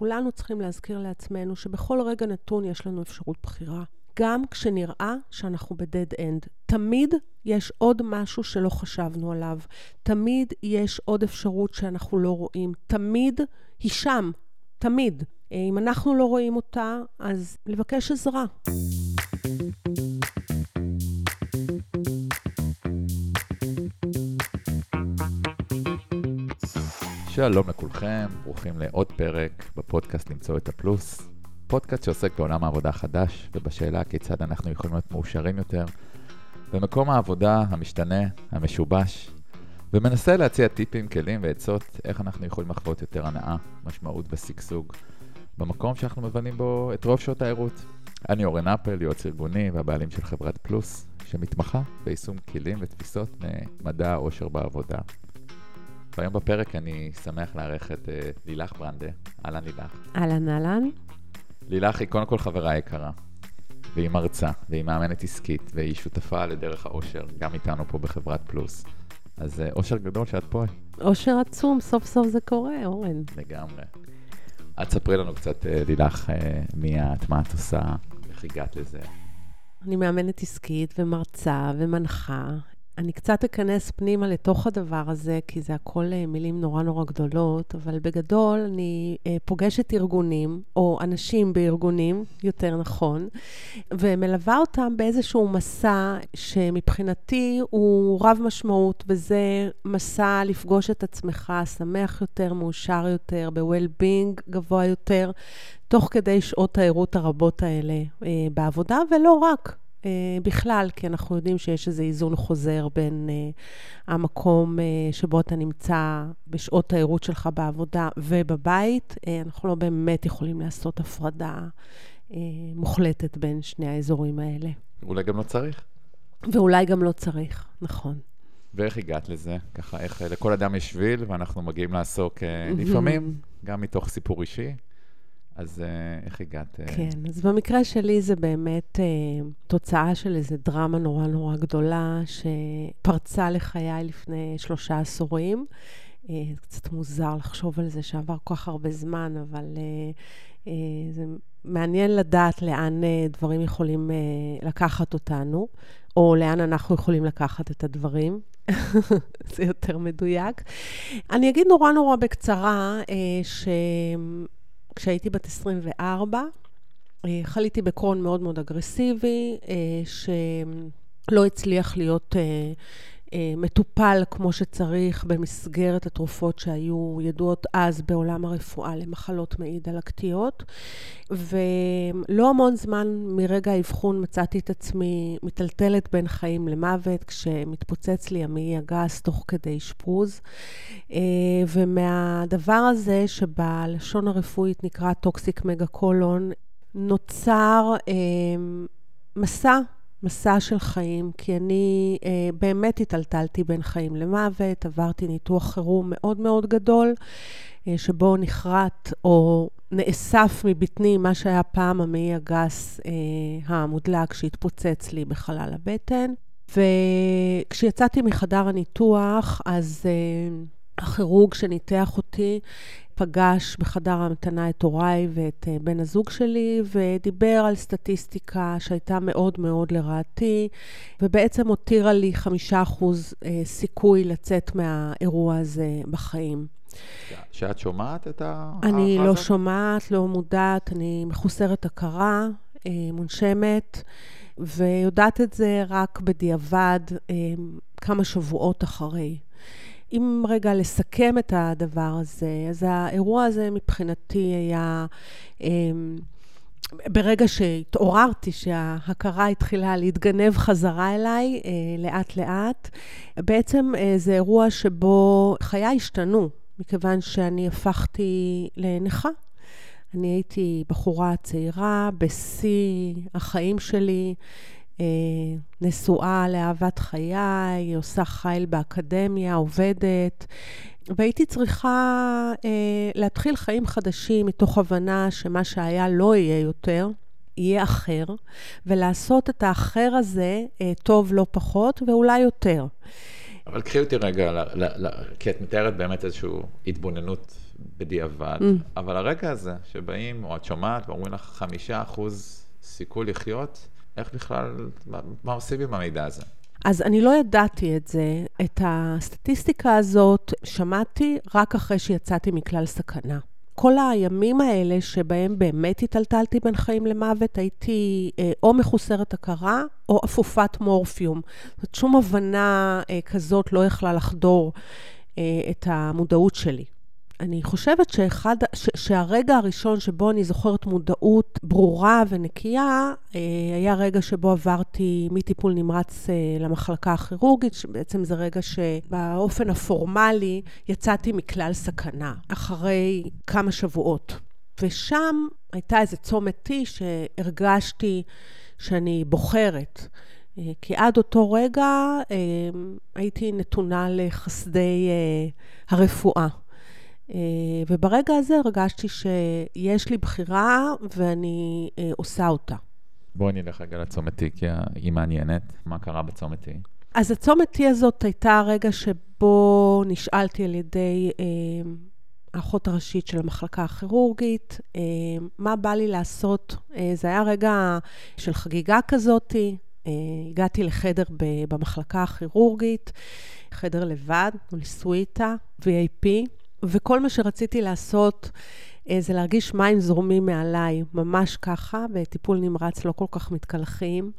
כולנו צריכים להזכיר לעצמנו שבכל רגע נתון יש לנו אפשרות בחירה. גם כשנראה שאנחנו בדד אנד. תמיד יש עוד משהו שלא חשבנו עליו. תמיד יש עוד אפשרות שאנחנו לא רואים. תמיד היא שם. תמיד. אם אנחנו לא רואים אותה, אז לבקש עזרה. שלום לכולכם, ברוכים לעוד פרק בפודקאסט למצוא את הפלוס. פודקאסט שעוסק בעולם העבודה החדש ובשאלה כיצד אנחנו יכולים להיות מאושרים יותר במקום העבודה המשתנה, המשובש, ומנסה להציע טיפים, כלים ועצות איך אנחנו יכולים לחוות יותר הנאה, משמעות וסגסוג במקום שאנחנו מבנים בו את רוב שעות העירות. אני אורן אפל, יועץ ארגוני והבעלים של חברת פלוס, שמתמחה ביישום כלים ותפיסות ממדע העושר בעבודה. והיום בפרק אני שמח לארח את לילך ברנדה. אהלן לילך. אהלן אהלן. לילך היא קודם כל חברה יקרה, והיא מרצה, והיא מאמנת עסקית, והיא שותפה לדרך האושר, גם איתנו פה בחברת פלוס. אז אושר גדול שאת פה. אושר עצום, סוף סוף זה קורה, אורן. לגמרי. את ספרי לנו קצת, לילך, מי את, מה את עושה, איך הגעת לזה? אני מאמנת עסקית ומרצה ומנחה. אני קצת אכנס פנימה לתוך הדבר הזה, כי זה הכל מילים נורא נורא גדולות, אבל בגדול אני פוגשת ארגונים, או אנשים בארגונים, יותר נכון, ומלווה אותם באיזשהו מסע שמבחינתי הוא רב משמעות, וזה מסע לפגוש את עצמך, שמח יותר, מאושר יותר, ב-well-being גבוה יותר, תוך כדי שעות העירות הרבות האלה בעבודה, ולא רק. בכלל, כי אנחנו יודעים שיש איזה איזון חוזר בין המקום שבו אתה נמצא בשעות העירות שלך בעבודה ובבית. אנחנו לא באמת יכולים לעשות הפרדה מוחלטת בין שני האזורים האלה. אולי גם לא צריך. ואולי גם לא צריך, נכון. ואיך הגעת לזה? ככה, איך לכל אדם יש שביל, ואנחנו מגיעים לעסוק לפעמים, גם מתוך סיפור אישי. אז איך הגעת? כן, אז במקרה שלי זה באמת תוצאה של איזה דרמה נורא נורא גדולה, שפרצה לחיי לפני 3 עשורים. קצת מוזר לחשוב על זה שעבר כל כך הרבה זמן, אבל זה מעניין לדעת לאן דברים יכולים לקחת אותנו, או לאן אנחנו יכולים לקחת את הדברים. זה יותר מדויק. אני אגיד נורא נורא בקצרה כשהייתי בת 24, חליתי בקרון מאוד מאוד אגרסיבי, שלא הצליח להיות מטופל כמו שצריך במסגרת התרופות שהיו ידועות אז בעולם הרפואה למחלות מעי דלקתיות. ולא המון זמן מרגע האבחון מצאתי את עצמי מטלטלת בין חיים למוות, כשמתפוצץ לי המעי הגס תוך כדי אשפוז. ומהדבר הזה שבלשון הרפואית נקרא toxic megacolon, נוצר מסע של חיים, כי אני באמת התעלתלתי בין חיים למוות, עברתי ניתוח חירום מאוד מאוד גדול, שבו נחרט או נאסף מבטני מה שהיה פעם המעי הגס המודלק שהתפוצץ לי בחלל הבטן. וכשיצאתי מחדר הניתוח, אז החירוג שניתח אותי פגש בחדר המתנה את הוריי ואת בן הזוג שלי, ודיבר על סטטיסטיקה שהייתה מאוד מאוד לרעתי, ובעצם הותירה לי 5% סיכוי לצאת מהאירוע הזה בחיים. שאת שומעת את ההרחזת? אני לא שומעת, לא מודעת, אני מחוסרת הכרה, מונשמת, ויודעת את זה רק בדיעבד כמה שבועות אחרי. אם רגע לסכם את הדבר הזה, אז האירוע הזה מבחינתי היה, ברגע שהתעוררתי שההכרה התחילה להתגנב חזרה אליי, לאט לאט, בעצם זה אירוע שבו חיי השתנו, מכיוון שאני הפכתי לנכה. אני הייתי בחורה צעירה, בשיא החיים שלי, נשואה לאהבת חיי, עושה חייל באקדמיה, עובדת, והייתי צריכה להתחיל חיים חדשים מתוך הבנה שמה שהיה לא יהיה יותר, יהיה אחר, ולעשות את האחר הזה טוב לא פחות ואולי יותר. אבל קחי אותי רגע, כי את מתארת באמת איזושהי התבוננות בדיעבד, אבל הרגע הזה שבאים, או את שומעת, ואומרים לך 5% סיכוי לחיות, איך בכלל, מה עושים עם המידע הזה? אז אני לא ידעתי את זה, את הסטטיסטיקה הזאת שמעתי רק אחרי שיצאתי מכלל סכנה. כל הימים האלה שבהם באמת התלטלתי בין חיים למוות, הייתי או מחוסרת הכרה או אפופת מורפיום. זאת שום הבנה כזאת לא יכלה לחדור את המודעות שלי. אני חושבת שהרגע הראשון שבו אני זוכרת מודעות ברורה ונקייה, היה רגע שבו עברתי מטיפול נמרץ למחלקה הכירורגית, שבעצם זה רגע שבאופן הפורמלי יצאתי מכלל סכנה, אחרי כמה שבועות. ושם הייתה איזה צומתי שהרגשתי שאני בוחרת, כי עד אותו רגע הייתי נתונה לחסדי הרפואה. וברגע הזה הרגשתי שיש לי בחירה ואני עושה אותה. בואי נלך רגע לצומתי, כי היא מעניינת. מה קרה בצומתי? אז הצומתי הזאת הייתה הרגע שבו נשאלתי על ידי האחות הראשית של המחלקה הכירורגית, מה בא לי לעשות? זה היה רגע של חגיגה כזאת, הגעתי לחדר במחלקה הכירורגית, חדר לבד, לסוויטה, VIP, וכל מה שרציתי לעשות זה להרגיש מים זורמים מעליי, ממש ככה, בטיפול נמרץ לא כל כך מתקלחים,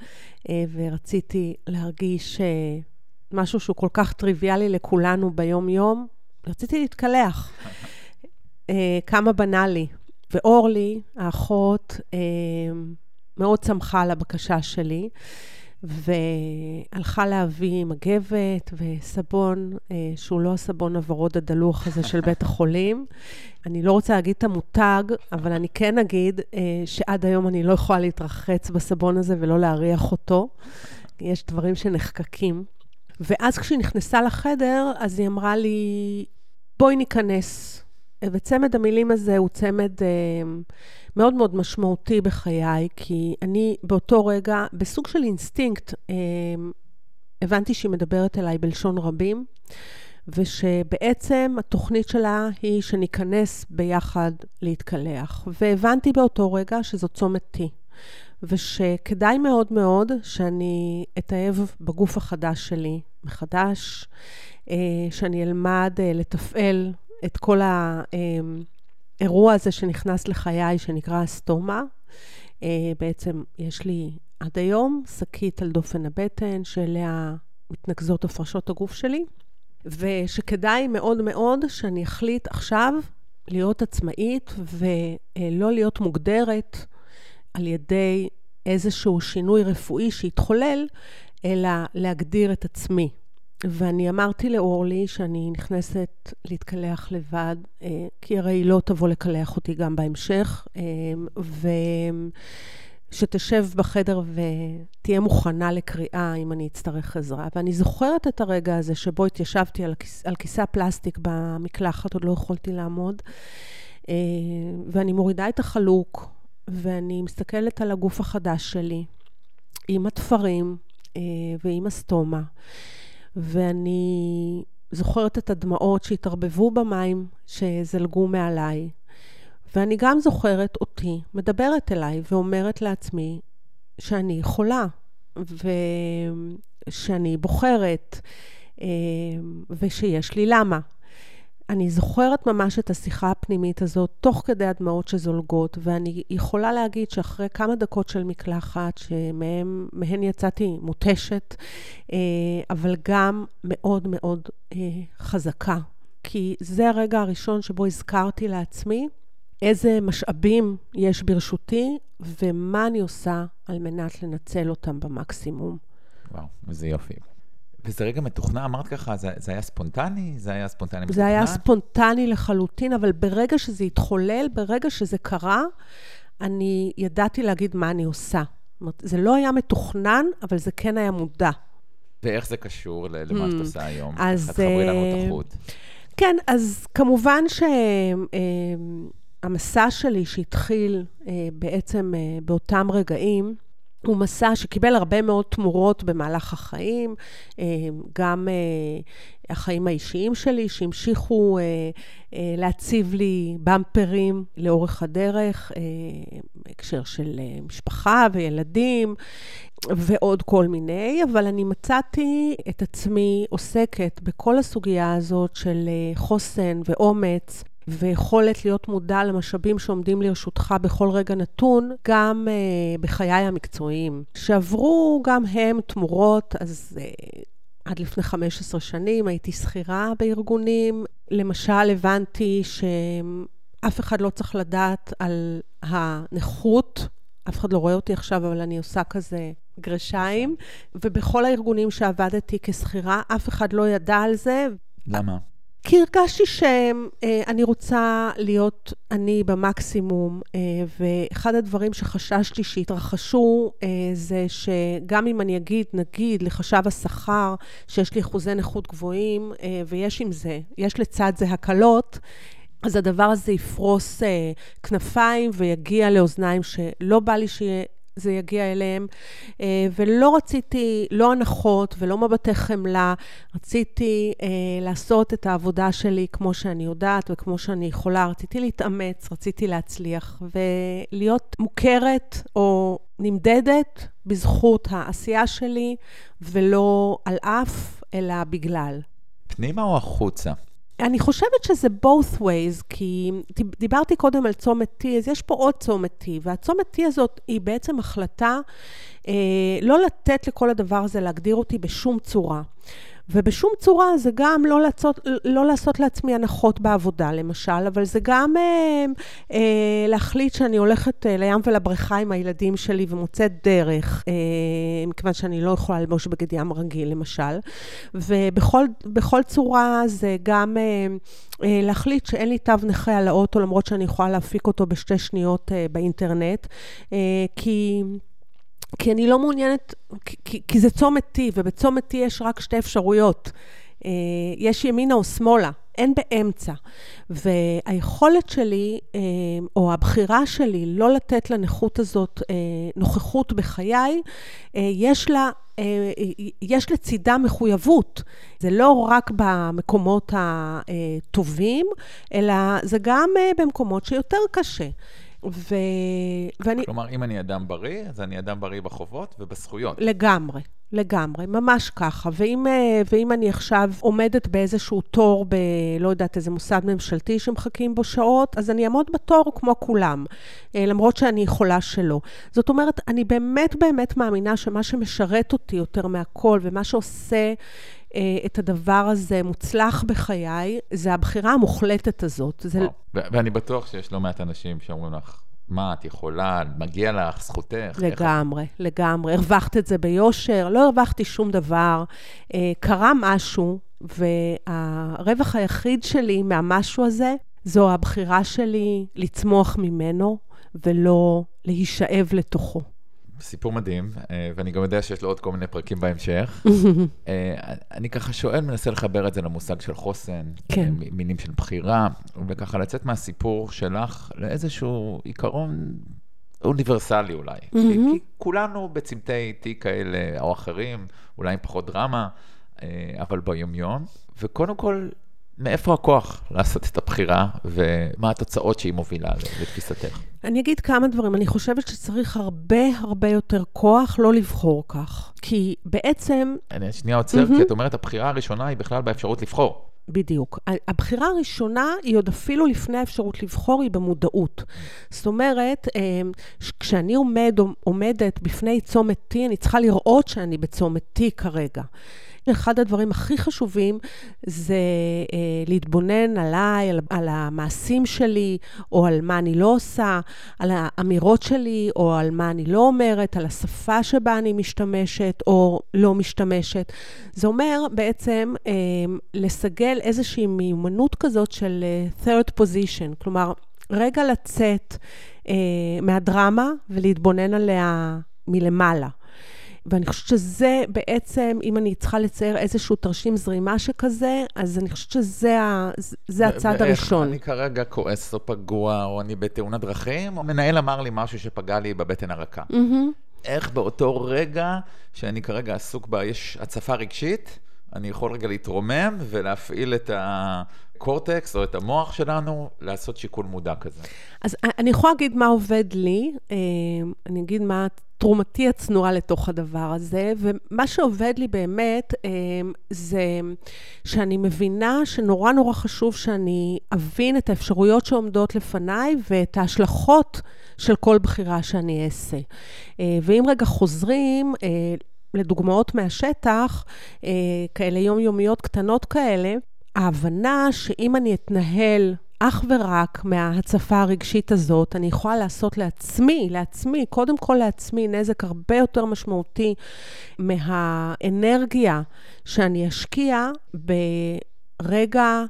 ורציתי להרגיש משהו שהוא כל כך טריוויאלי לכולנו ביום יום, רציתי להתקלח, כמה בנאלי. ואורלי, האחות, מאוד שמחה על הבקשה שלי, והלכה להביא מגבת וסבון, שהוא לא הסבון הוורוד הדלוח הזה של בית החולים. אני לא רוצה להגיד את המותג, אבל אני כן אגיד שעד היום אני לא יכולה להתרחץ בסבון הזה ולא להריח אותו. יש דברים שנחקקים. ואז כשהיא נכנסה לחדר, אז היא אמרה לי, בואי ניכנס. וצמד המילים הזה הוא צמד מאוד מאוד משמעותי בחיי, כי אני באותו רגע, בסוג של אינסטינקט, הבנתי שהיא מדברת אליי בלשון רבים, ושבעצם התוכנית שלה היא שניכנס ביחד להתקלח. והבנתי באותו רגע שזו צומתי, ושכדאי מאוד מאוד שאני אתאהב בגוף החדש שלי מחדש, שאני אלמד לתפעל את כל האירוע הזה שנכנס לחיי, שנקרא סטומה. בעצם יש לי עד היום שקית על דופן הבטן, שאליה מתנקזות הפרשות הגוף שלי, ושכדאי מאוד מאוד שאני אחליט עכשיו להיות עצמאית, ולא להיות מוגדרת על ידי איזשהו שינוי רפואי שיתחולל, אלא להגדיר את עצמי. ואני אמרתי לאורלי שאני נכנסת להתקלח לבד, כי הרי היא לא תבוא לקלח אותי גם בהמשך, ושתשב בחדר ותהיה מוכנה לקריאה אם אני אצטרך עזרה. ואני זוכרת את הרגע הזה שבו התיישבתי על כיסא פלסטיק במקלחת, עוד לא יכולתי לעמוד, ואני מורידה את החלוק, ואני מסתכלת על הגוף החדש שלי, עם התפרים ועם הסטומה, ואני זוכרת את הדמעות שהתערבבו במים שזלגו מעליי. ואני גם זוכרת אותי, מדברת אליי ואומרת לעצמי שאני חולה, ושאני בוחרת, ושיש לי למה. אני זוכרת ממש את השיחה הפנימית הזאת, תוך כדי הדמעות שזולגות, ואני יכולה להגיד שאחרי כמה דקות של מקלחת, שמהן יצאתי מוטשת, אבל גם מאוד מאוד חזקה. כי זה הרגע הראשון שבו הזכרתי לעצמי, איזה משאבים יש ברשותי, ומה אני עושה על מנת לנצל אותם במקסימום. וואו, זה יופי. וזה רגע מתוכנן, אמרת ככה, זה היה ספונטני? זה היה ספונטני מתוכנן? זה היה ספונטני לחלוטין, אבל ברגע שזה התחולל, ברגע שזה קרה, אני ידעתי להגיד מה אני עושה. זה לא היה מתוכנן, אבל זה כן היה מודע. ואיך זה קשור למה שאת עושה היום? אז... את חברי לנו את החוט. כן, אז כמובן שהמסע שלי שהתחיל בעצם באותם רגעים, הוא מסע שקיבל הרבה מאוד תמורות במהלך החיים, גם החיים האישיים שלי, שהמשיכו להציב לי במפרים לאורך הדרך, הקשר של משפחה וילדים ועוד כל מיני, אבל אני מצאתי את עצמי עוסקת בכל הסוגיה הזאת של חוסן ואומץ, ויכולת להיות מודע למשאבים שעומדים לרשותך בכל רגע נתון, גם בחיי המקצועיים, שעברו גם הם תמורות. אז עד לפני 15 שנים הייתי שכירה בארגונים. למשל, הבנתי שאף אחד לא צריך לדעת על הנכות, אף אחד לא רואה אותי עכשיו, אבל אני עושה כזה גרשיים, ובכל הארגונים שעבדתי כשכירה, אף אחד לא ידע על זה. למה? כי הרגשתי שאני רוצה להיות אני במקסימום, ואחד הדברים שחששתי שהתרחשו זה שגם אם אני אגיד, נגיד, לחשב השכר שיש לי אחוזי נכות גבוהים, ויש עם זה, יש לצד זה הקלות, אז הדבר הזה יפרוס כנפיים ויגיע לאוזניים שלא בא לי שיהיה, זה יגיע אליהם, ולא רציתי, לא הנחות ולא מבטי חמלה, רציתי לעשות את העבודה שלי כמו שאני יודעת וכמו שאני יכולה, רציתי להתאמץ, רציתי להצליח, ולהיות מוכרת או נמדדת בזכות העשייה שלי, ולא על אף, אלא בגלל. פנימה או החוצה? אני חושבת שזה both ways, כי דיברתי קודם על צומת T, אז יש פה עוד צומת T, והצומת T הזאת היא בעצם החלטה לא לתת לכל הדבר הזה להגדיר אותי בשום צורה. ובשום צורה זה גם לא לעשות לעצמי הנחות בעבודה, למשל, אבל זה גם להחליט שאני הולכת לים ולבריכה עם הילדים שלי ומוצאת דרך, מכיוון שאני לא יכולה ללבוש בגד ים רגיל, למשל. ובכל צורה זה גם להחליט שאין לי תו נכה על האוטו, למרות שאני יכולה להפיק אותו בשתי שניות באינטרנט, כי אני לא מעוניינת, כי זה צומת T, ובצומת T יש רק שתי אפשרויות. יש ימינה או שמאלה, אין באמצע. והיכולת שלי, או הבחירה שלי, לא לתת לנכות הזאת נוכחות בחיי, יש לצידה מחויבות. זה לא רק במקומות הטובים, אלא זה גם במקומות שיותר קשה. כלומר, אם אני אדם בריא, אז אני אדם בריא בחובות ובזכויות. לגמרי, לגמרי, ממש ככה. ואם אני עכשיו עומדת באיזשהו תור, לא יודעת, איזה מוסד ממשלתי שמחכים בו שעות, אז אני אעמוד בתור כמו כולם, למרות שאני יכולה שלא. זאת אומרת, אני באמת באמת מאמינה שמה שמשרת אותי יותר מהכל, ומה שעושה את הדבר הזה מוצלח בחיי, זה הבחירה המוחלטת הזאת. ואני בטוח שיש לא מעט אנשים שאומרים לך, מה, את יכולה, מגיע לך, זכותך. לגמרי, לגמרי. הרווחת את זה ביושר, לא הרווחתי שום דבר. קרה משהו, והרווח היחיד שלי מהמשהו הזה, זו הבחירה שלי לצמוח ממנו, ולא להישאב לתוכו. סיפור מדהים, ואני גם יודע שיש לו עוד כל מיני פרקים בהמשך. אני ככה שואל, מנסה לחבר את זה למושג של חוסן, מילים של בחירה, וככה לצאת מהסיפור שלך לאיזשהו עיקרון אוניברסלי אולי. כי כולנו בצמתי T כאלה או אחרים, אולי עם פחות דרמה, אבל ביומיום. וקודם כל, מאיפה הכוח לעשות את הבחירה, ומה התוצאות שהיא מובילה לתפיסתך? אני אגיד כמה דברים. אני חושבת שצריך הרבה הרבה יותר כוח לא לבחור כך. כי בעצם... אני שנייה עוצר, כי את אומרת, הבחירה הראשונה היא בכלל באפשרות לבחור. בדיוק. הבחירה הראשונה היא עוד אפילו לפני האפשרות לבחור, היא במודעות. זאת אומרת, כשאני עומדת בפני צומת T, אני צריכה לראות שאני בצומת T כרגע. אחד הדברים הכי חשובים זה להתבונן עליי, על המעשים שלי, או על מה אני לא עושה, על האמירות שלי, או על מה אני לא אומרת, על השפה שבה אני משתמשת או לא משתמשת. זה אומר בעצם לסגל איזושהי מיומנות כזאת של third position, כלומר רגע לצאת מהדרמה ולהתבונן עליה מלמעלה. ואני חושבת שזה בעצם, אם אני צריכה לצייר איזשהו תרשים זרימה שכזה, אז אני חושבת שזה הצעד הראשון. אני כרגע כועס או פגוע, או אני בתאונת דרכים, או מנהל אמר לי משהו שפגע לי בבטן הרכה. איך באותו רגע שאני כרגע עסוק בה, יש הצפה רגשית, אני יכול רגע להתרומם ולהפעיל את הקורטקס או את המוח שלנו, לעשות שיקול מודע כזה. אז אני יכולה להגיד מה עובד לי, אני אגיד מה תרומתי הצנועה לתוך הדבר הזה, ומה שעובד לי באמת זה שאני מבינה שנורא נורא חשוב שאני אבין את האפשרויות שעומדות לפניי ואת ההשלכות של כל בחירה שאני אעשה. ואם רגע חוזרים לדוגמאות מהשטח, כאלה יומיומיות קטנות כאלה, ההבנה שאם אני אתנהל אך ורק מההצפה הרגשית הזאת, אני יכולה לעשות לעצמי, קודם כל לעצמי, נזק הרבה יותר משמעותי מהאנרגיה שאני אשקיע ברגע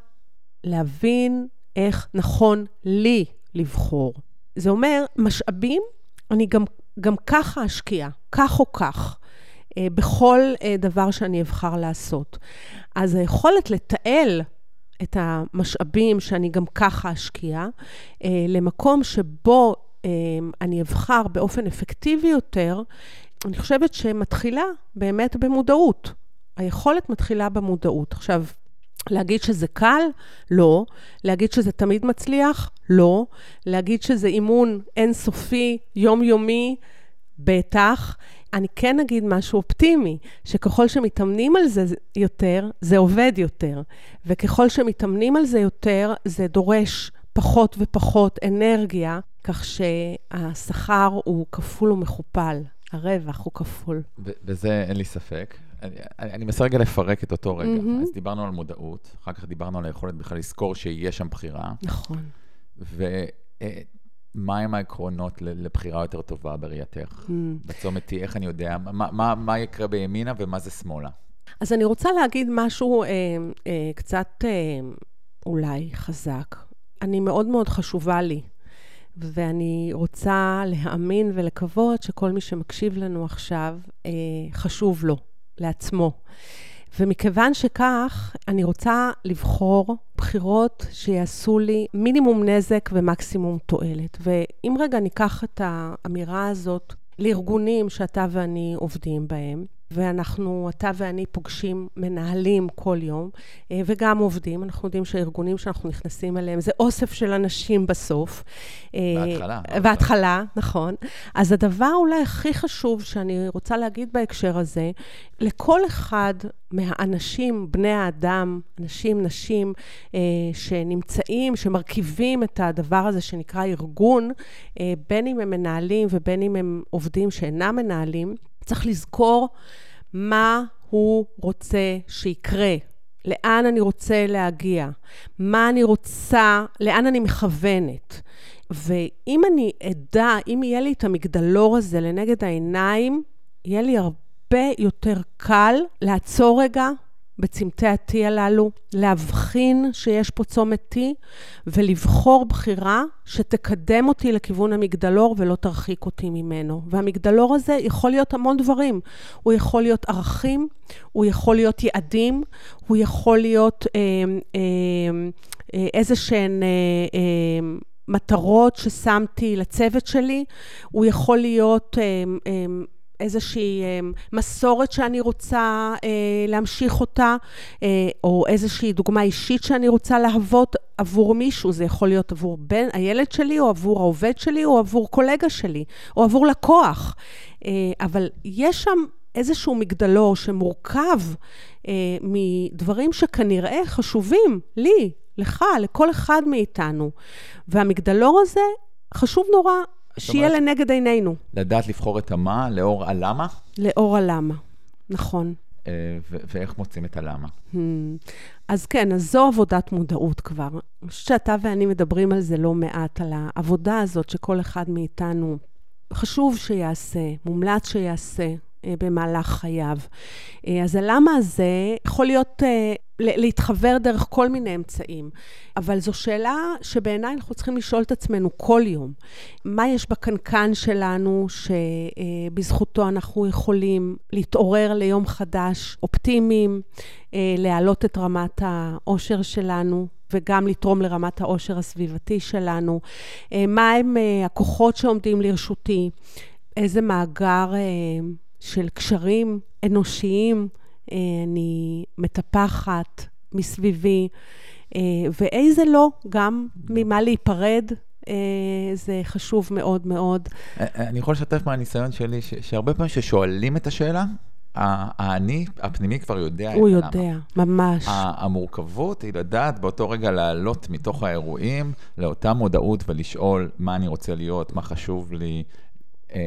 להבין איך נכון לי לבחור. זה אומר, משאבים, אני גם ככה אשקיע, כך או כך. בכל דבר שאני אבחר לעשות. אז היכולת לתעל את המשאבים שאני גם ככה אשקיע, למקום שבו אני אבחר באופן אפקטיבי יותר, אני חושבת שמתחילה באמת במודעות. היכולת מתחילה במודעות. עכשיו, להגיד שזה קל? לא. להגיד שזה תמיד מצליח? לא. להגיד שזה אימון אינסופי, יומיומי? בטח. אני כן אגיד משהו אופטימי, שככל שמתאמנים על זה יותר, זה עובד יותר. וככל שמתאמנים על זה יותר, זה דורש פחות ופחות אנרגיה, כך שהשכר הוא כפול ומכופל, הרווח הוא כפול. בזה אין לי ספק. אני מנסה רגע לפרק את אותו רגע. אז דיברנו על מודעות, אחר כך דיברנו על היכולת בכלל לזכור שיש שם בחירה. נכון. מהם העקרונות לבחירה יותר טובה בראייתך? בצומתי, איך אני יודע? מה יקרה בימינה ומה זה שמאלה? אז אני רוצה להגיד משהו קצת אולי חזק. אני מאוד מאוד חשובה לי, ואני רוצה להאמין ולקוות שכל מי שמקשיב לנו עכשיו חשוב לו, לעצמו. ומכיוון שכך, אני רוצה לבחור בחירות שיעשו לי מינימום נזק ומקסימום תועלת. ואם רגע ניקח את האמירה הזאת לארגונים שאתה ואני עובדים בהם, ואנחנו, אתה ואני פוגשים מנהלים כל יום, וגם עובדים. אנחנו יודעים שהארגונים שאנחנו נכנסים אליהם, זה אוסף של אנשים בסוף. בהתחלה, נכון. אז הדבר אולי הכי חשוב שאני רוצה להגיד בהקשר הזה, לכל אחד מהאנשים, בני האדם, אנשים, נשים, שנמצאים, שמרכיבים את הדבר הזה שנקרא ארגון, בין אם הם מנהלים ובין אם הם עובדים שאינם מנהלים, צריך לזכור מה הוא רוצה שיקרה, לאן אני רוצה להגיע, מה אני רוצה, לאן אני מכוונת. ואם אני אדע, אם יהיה לי את המגדלור הזה לנגד העיניים, יהיה לי הרבה יותר קל לעצור רגע בצמתי התי הללו, להבחין שיש פה צומתי, ולבחור בחירה שתקדם אותי לכיוון המגדלור ולא תרחיק אותי ממנו. והמגדלור הזה יכול להיות המון דברים. הוא יכול להיות ערכים, הוא יכול להיות יעדים, הוא יכול להיות איזה שהן מטרות ששמתי לצוות שלי, הוא יכול להיות איזושהי מסורת שאני רוצה להמשיך אותה, או איזושהי דוגמה אישית שאני רוצה להוות עבור מישהו. זה יכול להיות עבור בן, הילד שלי, או עבור העובד שלי, או עבור קולגה שלי, או עבור לקוח. אבל יש שם איזשהו מגדלור שמורכב מדברים שכנראה חשובים לי, לך, לכל אחד מאיתנו. והמגדלור הזה חשוב נורא, שיהיה לנגד עינינו. לדעת לבחור את המה, לאור הלמה? לאור הלמה, נכון. ואיך מוצאים את הלמה? אז כן, אז זו עבודת מודעות כבר. אני חושבת שאתה ואני מדברים על זה לא מעט, על העבודה הזאת שכל אחד מאיתנו חשוב שיעשה, מומלץ שיעשה במהלך חייו. אז הלמה הזה יכול להיות להתחבר דרך כל מיני אמצעים, אבל זו שאלה שבעיניי אנחנו צריכים לשאול את עצמנו כל יום. מה יש בקנקן שלנו שבזכותו אנחנו יכולים להתעורר ליום חדש, אופטימיים, להעלות את רמת האושר שלנו, וגם לתרום לרמת האושר הסביבתי שלנו? מה הם הכוחות שעומדים לרשותי? איזה מאגר של קשרים אנושיים אני מטפחת מסביבי, ואיזה לא, גם ממה להיפרד, זה חשוב מאוד מאוד. אני יכול לשתף מהניסיון שלי, שהרבה פעמים ששואלים את השאלה, אני, הפנימי כבר יודע. הוא יודע, ממש. המורכבות היא לדעת באותו רגע לעלות מתוך האירועים, לאותה מודעות ולשאול מה אני רוצה להיות, מה חשוב לי,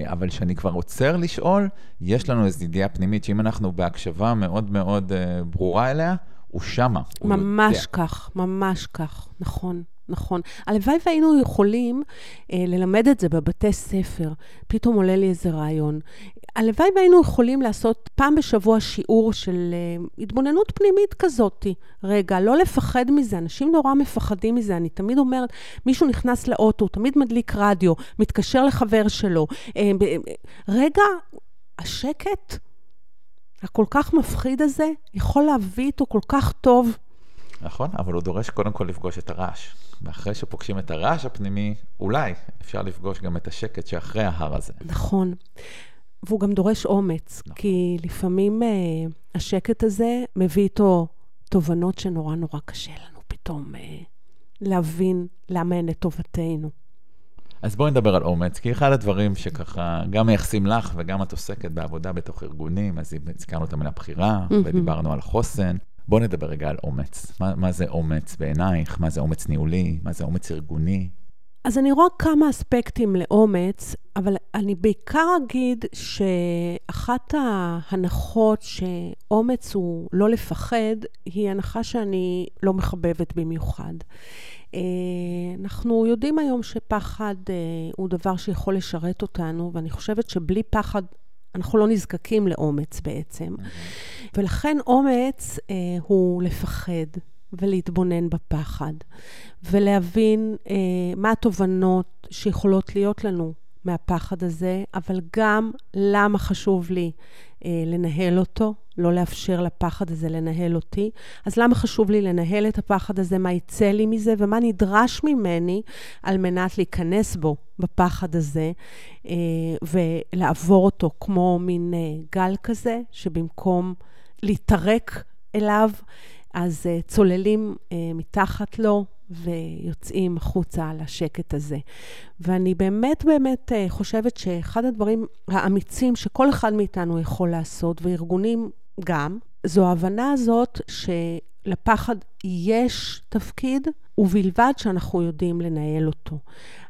אבל כשאני כבר עוצר לשאול, יש לנו איזו ידיעה פנימית, שאם אנחנו בהקשבה מאוד מאוד ברורה אליה, הוא שמה, הוא יודע. ממש כך, ממש כך, נכון. נכון. הלוואי והיינו יכולים ללמד את זה בבתי ספר. פתאום עולה לי איזה רעיון. הלוואי והיינו יכולים לעשות פעם בשבוע שיעור של התבוננות פנימית כזאת. רגע, לא לפחד מזה. אנשים נורא מפחדים מזה. אני תמיד אומרת, מישהו נכנס לאוטו, תמיד מדליק רדיו, מתקשר לחבר שלו. רגע, השקט, הכל כך מפחיד הזה, יכול להביא אותו כל כך טוב. נכון, אבל הוא דורש קודם כל לפגוש את הרעש. ואחרי שפוגשים את הרעש הפנימי, אולי אפשר לפגוש גם את השקט שאחרי ההר הזה. נכון. והוא גם דורש אומץ, נכון. כי לפעמים השקט הזה מביא איתו תובנות שנורא נורא קשה לנו פתאום להבין למה הן לטובתנו. אז בואי נדבר על אומץ, כי אחד הדברים שככה גם מייחסים לך וגם את עוסקת בעבודה בתוך ארגונים, אז הזכרנו את המילה בחירה ודיברנו על חוסן. בואו נדבר רגע על אומץ. מה זה אומץ בעינייך? מה זה אומץ ניהולי? מה זה אומץ ארגוני? אז אני רואה כמה אספקטים לאומץ, אבל אני בעיקר אגיד שאחת ההנחות שאומץ הוא לא לפחד, היא הנחה שאני לא מחבבת במיוחד. אנחנו יודעים היום שפחד הוא דבר שיכול לשרת אותנו, ואני חושבת שבלי פחד אנחנו לא נזקקים לאומץ בעצם. ולכן אומץ הוא לפחד ולהתבונן בפחד, ולהבין מה התובנות שיכולות להיות לנו מהפחד הזה, אבל גם למה חשוב לי לנהל אותו, לא לאפשר לפחד הזה לנהל אותי. אז למה חשוב לי לנהל את הפחד הזה, מה יצא לי מזה ומה נדרש ממני על מנת להיכנס בו בפחד הזה ולעבור אותו כמו מין גל כזה שבמקום להתרק אליו אז צוללים מתחת לו ויוצאים חוצה לשקט הזה. ואני באמת באמת חושבת שאחד הדברים האמיצים שכל אחד מאיתנו יכול לעשות, וארגונים גם, זו ההבנה הזאת שלפחד יש תפקיד, ובלבד שאנחנו יודעים לנהל אותו.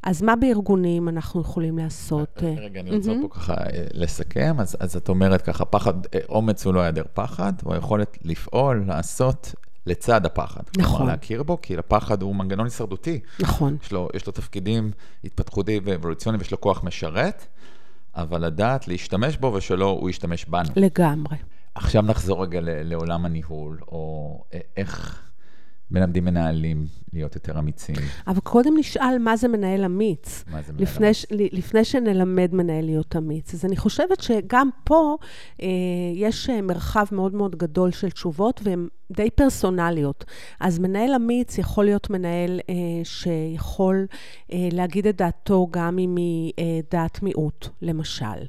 אז מה בארגונים אנחנו יכולים לעשות? רגע, אני רוצה פה ככה לסכם. אז את אומרת ככה, פחד, אומץ הוא לא יעדר פחד, הוא היכולת לפעול, לעשות לצד הפחד. נכון. כלומר, להכיר בו, כי הפחד הוא מנגנון הישרדותי. נכון. יש לו תפקידים התפתחותי ואבולוציוני, ויש לו כוח משרת, אבל לדעת להשתמש בו, ושלא הוא ישתמש בנו. לגמרי. עכשיו נחזור רגע לעולם הניהול, או איך מלמדים מנהלים להיות יותר אמיצים. אבל קודם נשאל מה זה מנהל אמיץ. מה זה מנהל אמיץ? לפני שנלמד מנהל להיות אמיץ. אז אני חושבת שגם פה יש מרחב מאוד מאוד גדול של תשובות, והן די פרסונליות. אז מנהל אמיץ יכול להיות מנהל שיכול להגיד את דעתו גם אם היא דעת מיעוט, למשל.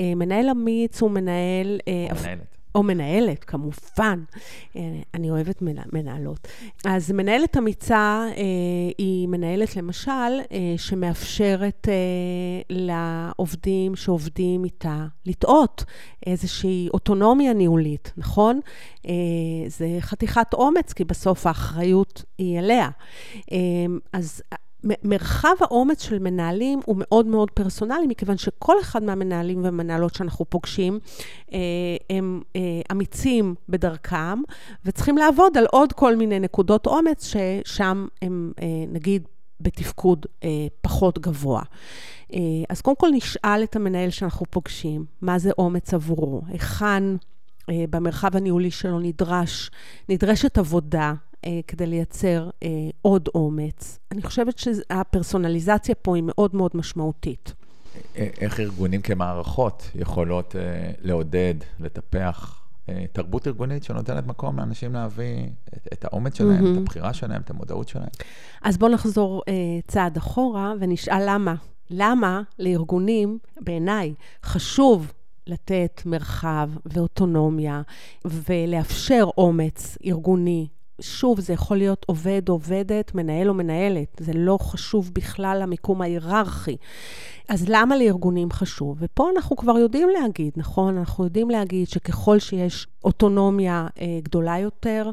מנהל אמיץ הוא מנהל... או מנהלת, כמובן. אני אוהבת מנהלות. אז מנהלת אמיצה היא מנהלת, למשל, שמאפשרת לעובדים שעובדים איתה לטעות איזושהי אוטונומיה ניהולית, נכון? זה חתיכת אומץ, כי בסוף האחריות היא אליה. אז מרחב האומץ של מנהלים הוא מאוד מאוד פרסונלי, מכיוון שכל אחד מהמנהלים ומנהלות שאנחנו פוגשים, הם אמיצים בדרכם, וצריכים לעבוד על עוד כל מיני נקודות אומץ, ששם הם נגיד בתפקוד פחות גבוה. אז קודם כל נשאל את המנהל שאנחנו פוגשים, מה זה אומץ עבורו, היכן במרחב הניהולי שלו נדרשת עבודה, כדי לייצר עוד אומץ. אני חושבת שהפרסונליזציה פה היא מאוד מאוד משמעותית. איך ארגונים כמערכות יכולות לעודד, לטפח תרבות ארגונית שנותנת מקום לאנשים להביא את האומץ שלהם, את הבחירה שלהם, את המודעות שלהם? אז בואו נחזור צעד אחורה ונשאל למה למה לארגונים, בעיניי, חשוב לתת מרחב ואוטונומיה ולאפשר אומץ ארגוני. שוב, זה יכול להיות עובד, עובדת, מנהל או מנהלת. זה לא חשוב בכלל למיקום ההיררכי. אז למה לארגונים חשוב? ופה אנחנו כבר יודעים להגיד, נכון? אנחנו יודעים להגיד שככל שיש אוטונומיה גדולה יותר,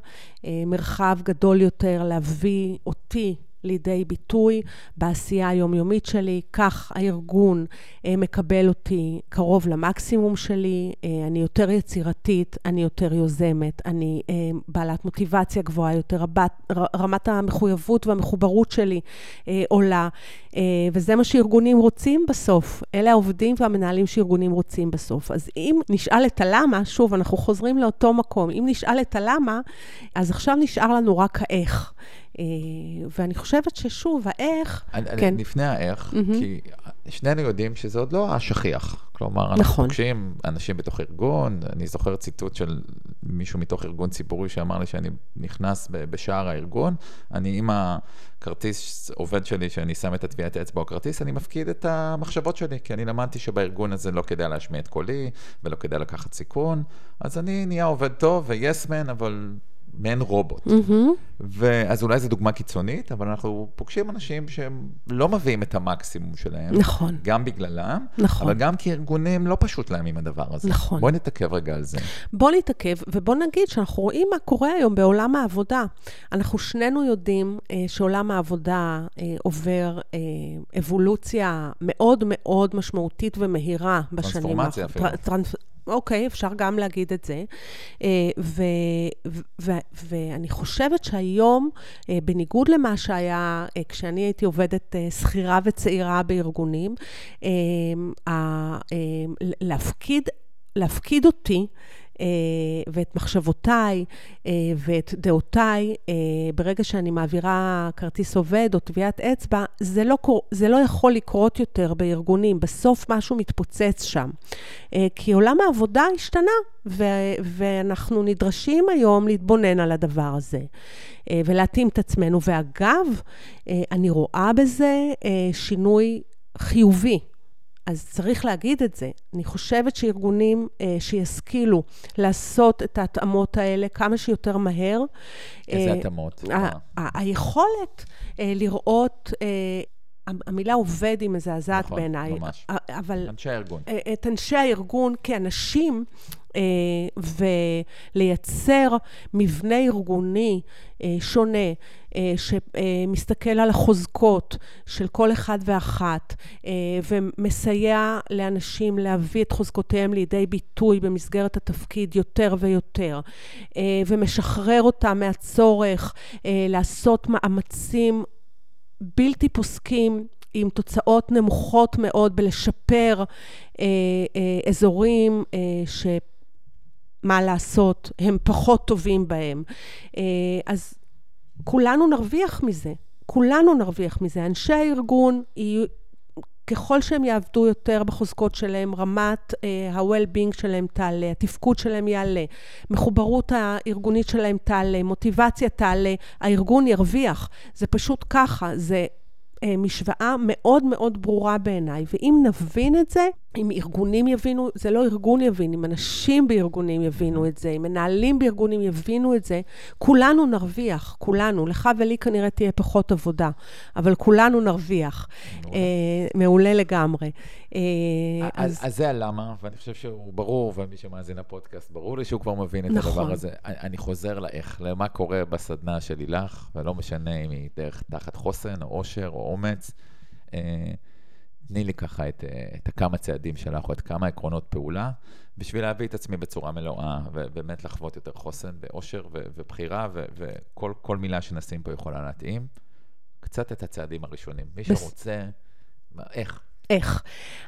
מרחב גדול יותר להביא אותי, לידי ביטוי בעשייה היומיומית שלי, כך הארגון מקבל אותי קרוב למקסימום שלי, אני יותר יצירתית, אני יותר יוזמת, אני בעלת מוטיבציה גבוהה יותר, רמת המחויבות והמחוברות שלי עולה, וזה מה שארגונים רוצים בסוף, אלה העובדים והמנהלים שארגונים רוצים בסוף. אז אם נשאל את הלמה, שוב אנחנו חוזרים לאותו מקום, אם נשאל את הלמה, אז עכשיו נשאר לנו רק האיך, ואני חושבת ששוב, האיך... לפני האיך, כי שנינו יודעים שזה עוד לא השכיח. כלומר, אנחנו פוגשים אנשים בתוך ארגון, אני זוכר ציטוט של מישהו מתוך ארגון ציבורי שאמר לי שאני נכנס בשער הארגון, אני עם הכרטיס עובד שלי, שאני שם את הטביעת האצבע או כרטיס, אני מפקיד את המחשבות שלי, כי אני למדתי שבארגון הזה לא כדאי להשמיע את קולי, ולא כדאי לקחת סיכון, אז אני נהיה עובד טוב ויסמן, אבל... מעין רובוט. ואז אולי זו דוגמה קיצונית, אבל אנחנו פוגשים אנשים שהם לא מביאים את המקסימום שלהם. נכון. גם בגללם, נכון. אבל גם כי ארגונים לא פשוט להם עם הדבר הזה. נכון. בוא נתעכב רגע על זה. בוא נתעכב, ובוא נגיד שאנחנו רואים מה קורה היום בעולם העבודה. אנחנו שנינו יודעים שעולם העבודה עובר אבולוציה מאוד מאוד משמעותית ומהירה בשנים. טרנספורמציה אפילו. אוקיי, אפשר גם להגיד את זה. ואני חושבת שהיום, בניגוד למה שהיה, כשאני הייתי עובדת שכירה וצעירה בארגונים, להפקיד אותי, ואת מחשבותיי ואת דעותיי ברגע שאני מעבירה כרטיס עובד או טביעת אצבע, זה לא יכול לקרות יותר בארגונים, בסוף משהו מתפוצץ שם, כי עולם העבודה השתנה ואנחנו נדרשים היום להתבונן על הדבר הזה ולהתאים את עצמנו. ואגב, אני רואה בזה שינוי חיובי, אז צריך להגיד את זה. אני חושבת שארגונים שישכילו לעשות את ההתאמות האלה כמה שיותר מהר. איזה התאמות? היכולת לראות... המילה עובד היא מזעזעת בעיניי. נכון, ממש. אנשי הארגון. את אנשי הארגון כאנשים... ולייצר מבנה ארגוני שונה שמסתכל על החוזקות של כל אחד ואחת ומסייע לאנשים להביא את חוזקותיהם לידי ביטוי במסגרת התפקיד יותר ויותר, ומשחרר אותם מהצורך לעשות מאמצים בלתי פוסקים עם תוצאות נמוכות מאוד בלשפר אזורים מה לעשות, הם פחות טובים בהם. אז כולנו נרוויח מזה. כולנו נרוויח מזה. אנשי הארגון, ככל שהם יעבדו יותר בחוזקות שלהם, רמת ה-well-being שלהם תעלה, התפקוד שלהם יעלה, מחוברות הארגונית שלהם תעלה, מוטיבציה תעלה, הארגון ירוויח. זה פשוט ככה, זה... משוואה מאוד מאוד ברורה בעיניי, ואם נבין את זה, אם ארגונים יבינו, זה לא ארגון יבין, אם אנשים בארגונים יבינו את זה, אם מנהלים בארגונים יבינו את זה, כולנו נרוויח, כולנו, לך ולי כנראה תהיה פחות עבודה, אבל כולנו נרוויח, מעולה לגמרי. אז זה הלמה, ואני חושב שהוא ברור, ומי שמאזין לפודקאסט, ברור לי שהוא כבר מבין את הדבר הזה. אני חוזר לאיך, למה קורה בסדנה של לילך, ולא משנה אם היא דרך תחת חוסן או עושר או אומץ, תני לי ככה את כמה צעדים שלך, או את כמה עקרונות פעולה, בשביל להביא את עצמי בצורה מלואה, ובאמת לחוות יותר חוסן ועושר ובחירה, וכל מילה שנשים פה יכולה להתאים. קצת את הצעדים הראשונים. מי שרוצה, איך? איך?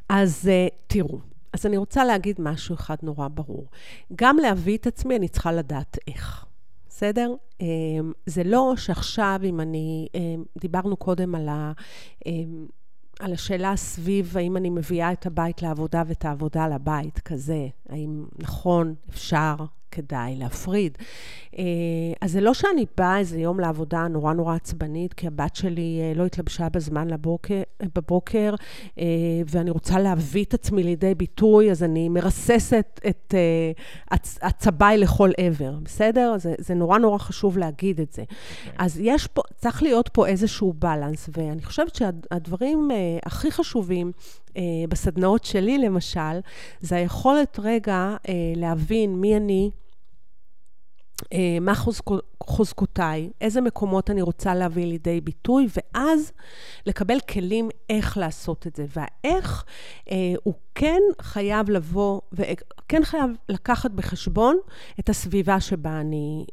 אז תראו, אז אני רוצה להגיד משהו אחד נורא ברור. גם להביא את עצמי, אני צריכה לדעת איך. בסדר? זה לא שעכשיו, אם אני, דיברנו קודם על השאלה סביב, האם אני מביאה את הבית לעבודה ואת העבודה לבית, כזה, האם נכון, אפשר, כדאי להפריד. אז זה לא שאני באה איזה יום לעבודה נורא נורא עצבנית, כי הבת שלי לא התלבשה בזמן בבוקר, ואני רוצה להביא את עצמי לידי ביטוי, אז אני מרססת את הצבאי לכל עבר, בסדר? זה נורא נורא חשוב להגיד את זה. אז יש פה, צריך להיות פה איזשהו בלנס, ואני חושבת שהדברים הכי חשובים, בסדנאות שלי למשל, זה היכולת רגע להבין מי אני, מה חוזקותיי, איזה מקומות אני רוצה להביא לידי ביטוי, ואז לקבל כלים איך לעשות את זה. והאיך הוא כן חייב לבוא, וכן חייב לקחת בחשבון את הסביבה שבה אני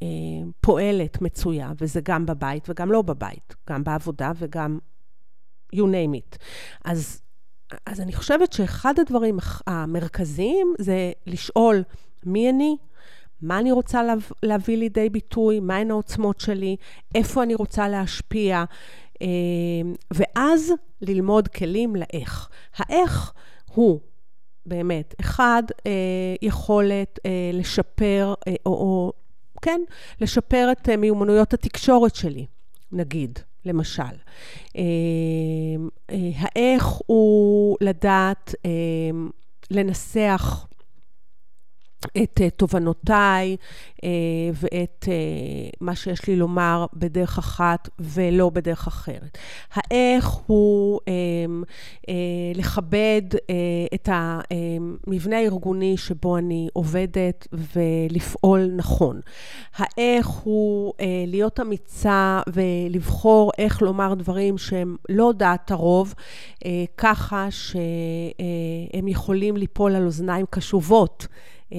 פועלת מצויה, וזה גם בבית וגם לא בבית, גם בעבודה וגם you name it. אז אני חושבת שאחד הדברים המרכזיים זה לשאול מי אני, מה אני רוצה להביא לידי ביטוי, מהן העוצמות שלי, איפה אני רוצה להשפיע, ואז ללמוד כלים לאיך. האיך הוא באמת, אחד, יכולת לשפר, או כן, לשפר את מיומנויות התקשורת שלי, נגיד. למשל, האיך הוא לדעת לנסח את תובנותיי ואת מה שיש לי לומר בדרך אחת ולא בדרך אחרת. האיך הוא לכבד את המבנה הארגוני שבו אני עובדת ולפעול נכון. האיך הוא להיות אמיצה ולבחור איך לומר דברים שהם לא דעת הרוב, ככה שהם יכולים ליפול על אוזניים קשובות.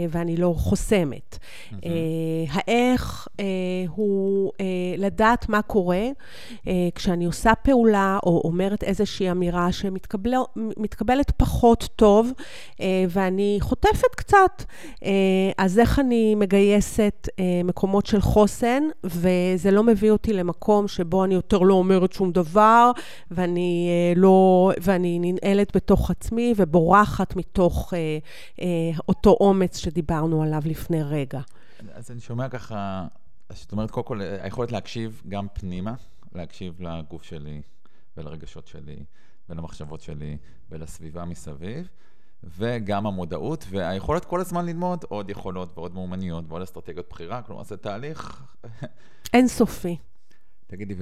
ואני לא חוסמת. האיך הוא לדעת מה קורה כשאני עושה פעולה או אומרת איזושהי אמירה שמתקבלת פחות טוב, ואני חוטפת קצת. אז איך אני מגייסת מקומות של חוסן, וזה לא מביא אותי למקום שבו אני יותר לא אומרת שום דבר, ואני ננעלת בתוך עצמי ובורחת מתוך אותו אומץ שדיברנו עליו לפני רגע. אז אני שומע ככה, זאת אומרת, קודם כל, היכולת להקשיב גם פנימה, להקשיב לגוף שלי ולרגשות שלי ולמחשבות שלי ולסביבה מסביב, וגם המודעות והיכולת כל הזמן ללמוד עוד יכולות ועוד מאומניות ועוד אסטרטגיות בחירה, כלומר, זה תהליך אינסופי. תגידי,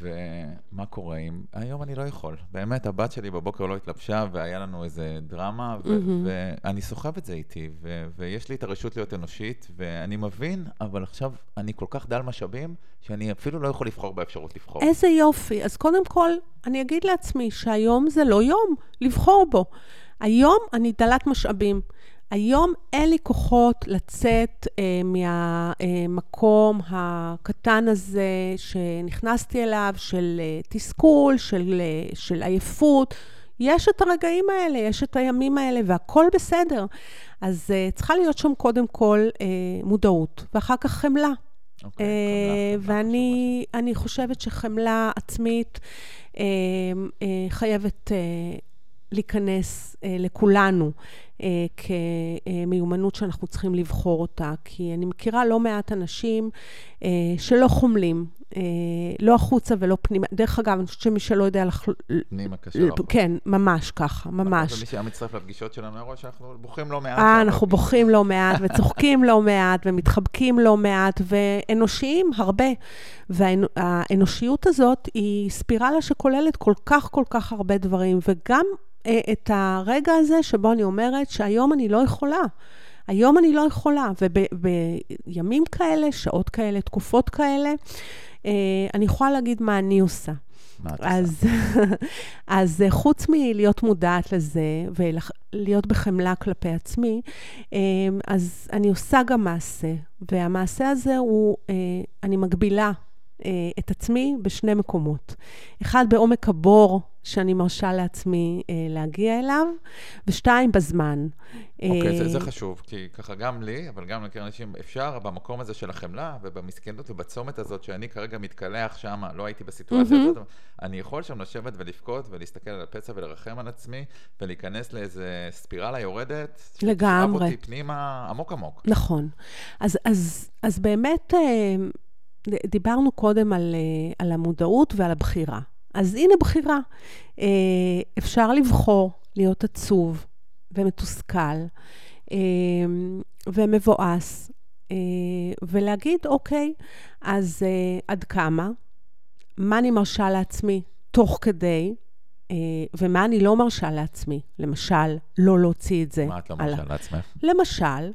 ומה קורה אם היום אני לא יכול? באמת, הבת שלי בבוקר לא התלבשה, והיה לנו איזה דרמה, ואני סוחב את זה איתי, ויש לי את הרשות להיות אנושית, ואני מבין, אבל עכשיו אני כל כך דל משאבים, שאני אפילו לא יכול לבחור באפשרות לבחור. איזה יופי. אז קודם כל, אני אגיד לעצמי שהיום זה לא יום לבחור בו. היום אני דלת משאבים. היום אין לי כוחות לצאת מהמקום הקטן הזה שנכנסתי אליו, של תסכול, של עייפות. יש את הרגעים האלה, יש את הימים האלה, והכל בסדר. אז צריכה להיות שם קודם כל מודעות, ואחר כך חמלה. ואני חושבת שחמלה עצמית חייבת להיכנס לכולנו כמיומנות שאנחנו צריכים לבחור אותה, כי אני מכירה לא מעט אנשים שלא חומלים, לא החוצה ולא פנימה. דרך אגב, אני חושבת שמי שלא יודע פנימה קשה. כן, ממש ככה, ממש. ומי שהיה מצטרף לפגישות שלנו הראש, שאנחנו בוכים לא מעט. אנחנו בוכים לא מעט, וצוחקים לא מעט, ומתחבקים לא מעט, ואנושיים הרבה. והאנושיות הזאת היא ספירלה שכוללת כל כך כל כך הרבה דברים, וגם את הרגע הזה שבו אני אומרת שהיום אני לא יכולה. היום אני לא יכולה, ובימים כאלה, שעות כאלה, תקופות כאלה, אני יכולה להגיד מה אני עושה. אז חוץ מלהיות מודעת לזה, ולהיות בחמלה כלפי עצמי, אז אני עושה גם מעשה, והמעשה הזה הוא, אני מגבילה את עצמי בשני מקומות. אחד, בעומק הבור שאני מרשה לעצמי להגיע אליו, ושתיים, בזמן. אוקיי, זה חשוב, כי ככה גם לי, אבל גם לכיר אנשים, אפשר במקום הזה של החמלה, ובמסכנות ובצומת הזאת, שאני כרגע מתקלח שם, לא הייתי בסיטואציה הזאת, אני יכול שם לשבת ולפקוד, ולהסתכל על הפצע ולרחם על עצמי, ולהיכנס לאיזה ספירלה יורדת, לגמרי. שתשאב אותי פנימה עמוק עמוק. נכון. אז באמת, דיברנו קודם על המודעות ועל הבחירה. אז הנה בחירה. אפשר לבחור, להיות עצוב ומתוסכל ומבואס, ולהגיד, אוקיי, אז עד כמה? מה אני מרשה לעצמי תוך כדי, ומה אני לא מרשה לעצמי? למשל, לא להוציא את זה. מה את לא מרשה לעצמך? למשל,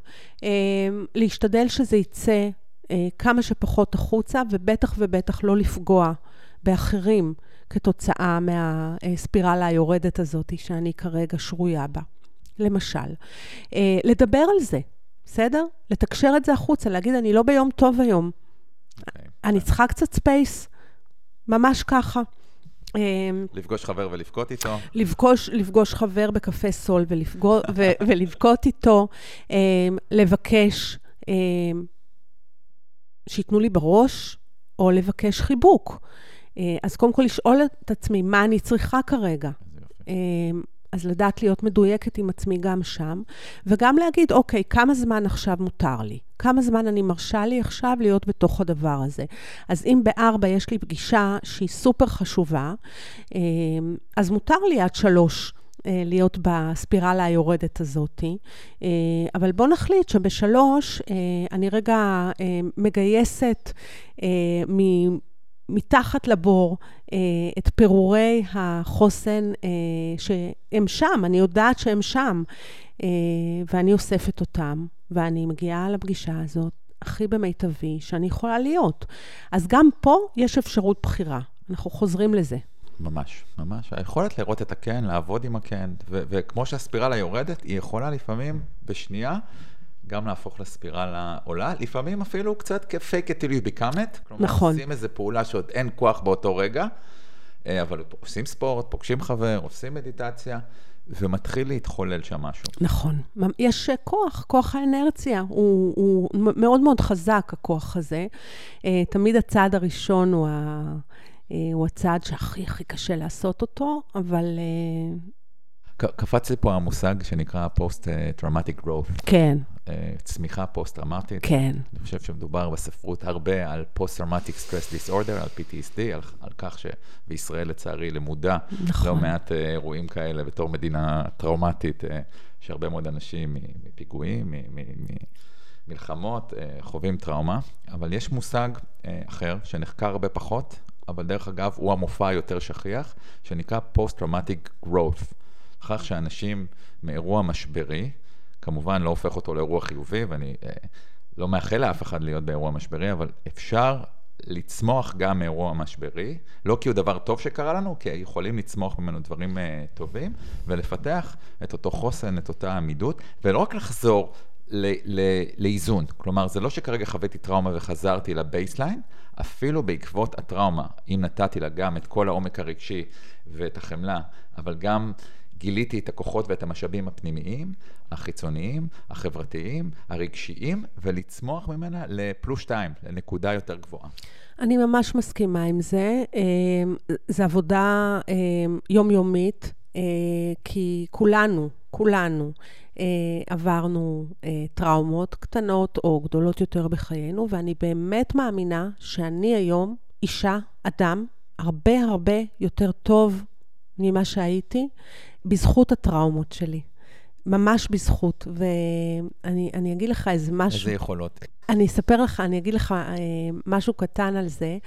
להשתדל שזה יצא כמה שפחות החוצה, ובטח ובטח לא לפגוע באחרים, כתוצאה מהספירלה היורדת הזאת שאני כרגע שרויה בה. למשל, לדבר על זה, בסדר? לתקשר את זה החוצה, להגיד, אני לא ביום טוב היום. אני צריכה קצת ספייס, ממש ככה. לפגוש חבר ולפקוט איתו. לפגוש חבר בקפה סול ולפקוט איתו. לבקש שיתנו לי בראש, או לבקש חיבוק. אז קודם כל לשאול את עצמי, מה אני צריכה כרגע? אז לדעת להיות מדויקת עם עצמי גם שם, וגם להגיד, אוקיי, כמה זמן עכשיו מותר לי? כמה זמן אני מרשה לי עכשיו להיות בתוך הדבר הזה? אז אם ב-4 יש לי פגישה שהיא סופר חשובה, אז מותר לי עד 3 להיות בספירלה היורדת הזאת, אבל בוא נחליט שב-3 אני רגע מגייסת מתחת לבור את פירורי החוסן שהם שם, אני יודעת שהם שם, ואני אוספת אותם, ואני מגיעה לפגישה הזאת הכי במיטבי שאני יכולה להיות. אז גם פה יש אפשרות בחירה, אנחנו חוזרים לזה. ממש, ממש. היכולת לראות את הכן, לעבוד עם הכן, וכמו שהספירלה יורדת, היא יכולה לפעמים בשנייה, גם להפוך לספירלה עולה, לפעמים אפילו קצת כ-fake it till you become it, כלומר, נכון. עושים איזו פעולה שעוד אין כוח באותו רגע, אבל עושים ספורט, פוגשים חבר, עושים מדיטציה, ומתחיל להתחולל שם משהו. נכון. יש כוח, כוח האנרציה, הוא מאוד מאוד חזק, הכוח הזה. תמיד הצעד הראשון הוא הצעד שהכי הכי קשה לעשות אותו, אבל קפץ לי פה המושג שנקרא Post-Traumatic Growth. כן. צמיחה פוסט-טראומטית. כן. אני חושב שמדובר בספרות הרבה על Post-Traumatic Stress Disorder, על PTSD, על כך שבישראל לצערי למודע, נכון. לא מעט אירועים כאלה בתור מדינה טראומטית, שהרבה מאוד אנשים מפיגועים, ממלחמות, חווים טראומה. אבל יש מושג אחר שנחקר הרבה פחות, אבל דרך אגב הוא המופע היותר שכיח, שנקרא Post-Traumatic Growth. כך שאנשים מאירוע משברי, כמובן לא הופך אותו לאירוע חיובי, ואני לא מאחל לאף אחד להיות באירוע משברי, אבל אפשר לצמוח גם מאירוע משברי, לא כי הוא דבר טוב שקרה לנו, כי יכולים לצמוח ממנו דברים טובים, ולפתח את אותו חוסן, את אותה עמידות, ולא רק לחזור לאיזון. כלומר, זה לא שכרגע חוויתי טראומה וחזרתי לבייסליין, אפילו בעקבות הטראומה, אם נתתי לה גם את כל העומק הרגשי ואת החמלה, אבל גם גיליתי את הכוחות ואת המשאבים הפנימיים, החיצוניים, החברתיים, הרגשיים, ולצמוח ממנה לפלוס 2, לנקודה יותר גבוהה. אני ממש מסכימה עם זה. זו עבודה יומיומית, כי כולנו עברנו טראומות קטנות או גדולות יותר בחיינו, ואני באמת מאמינה שאני היום אישה, אדם, הרבה הרבה יותר טוב ממה שהייתי, בזכות הטראומות שלי. ממש בזכות. ואני אגיד לך איזה משהו. איזה יכולות. אני אספר לך, אני אגיד לך משהו קטן על זה,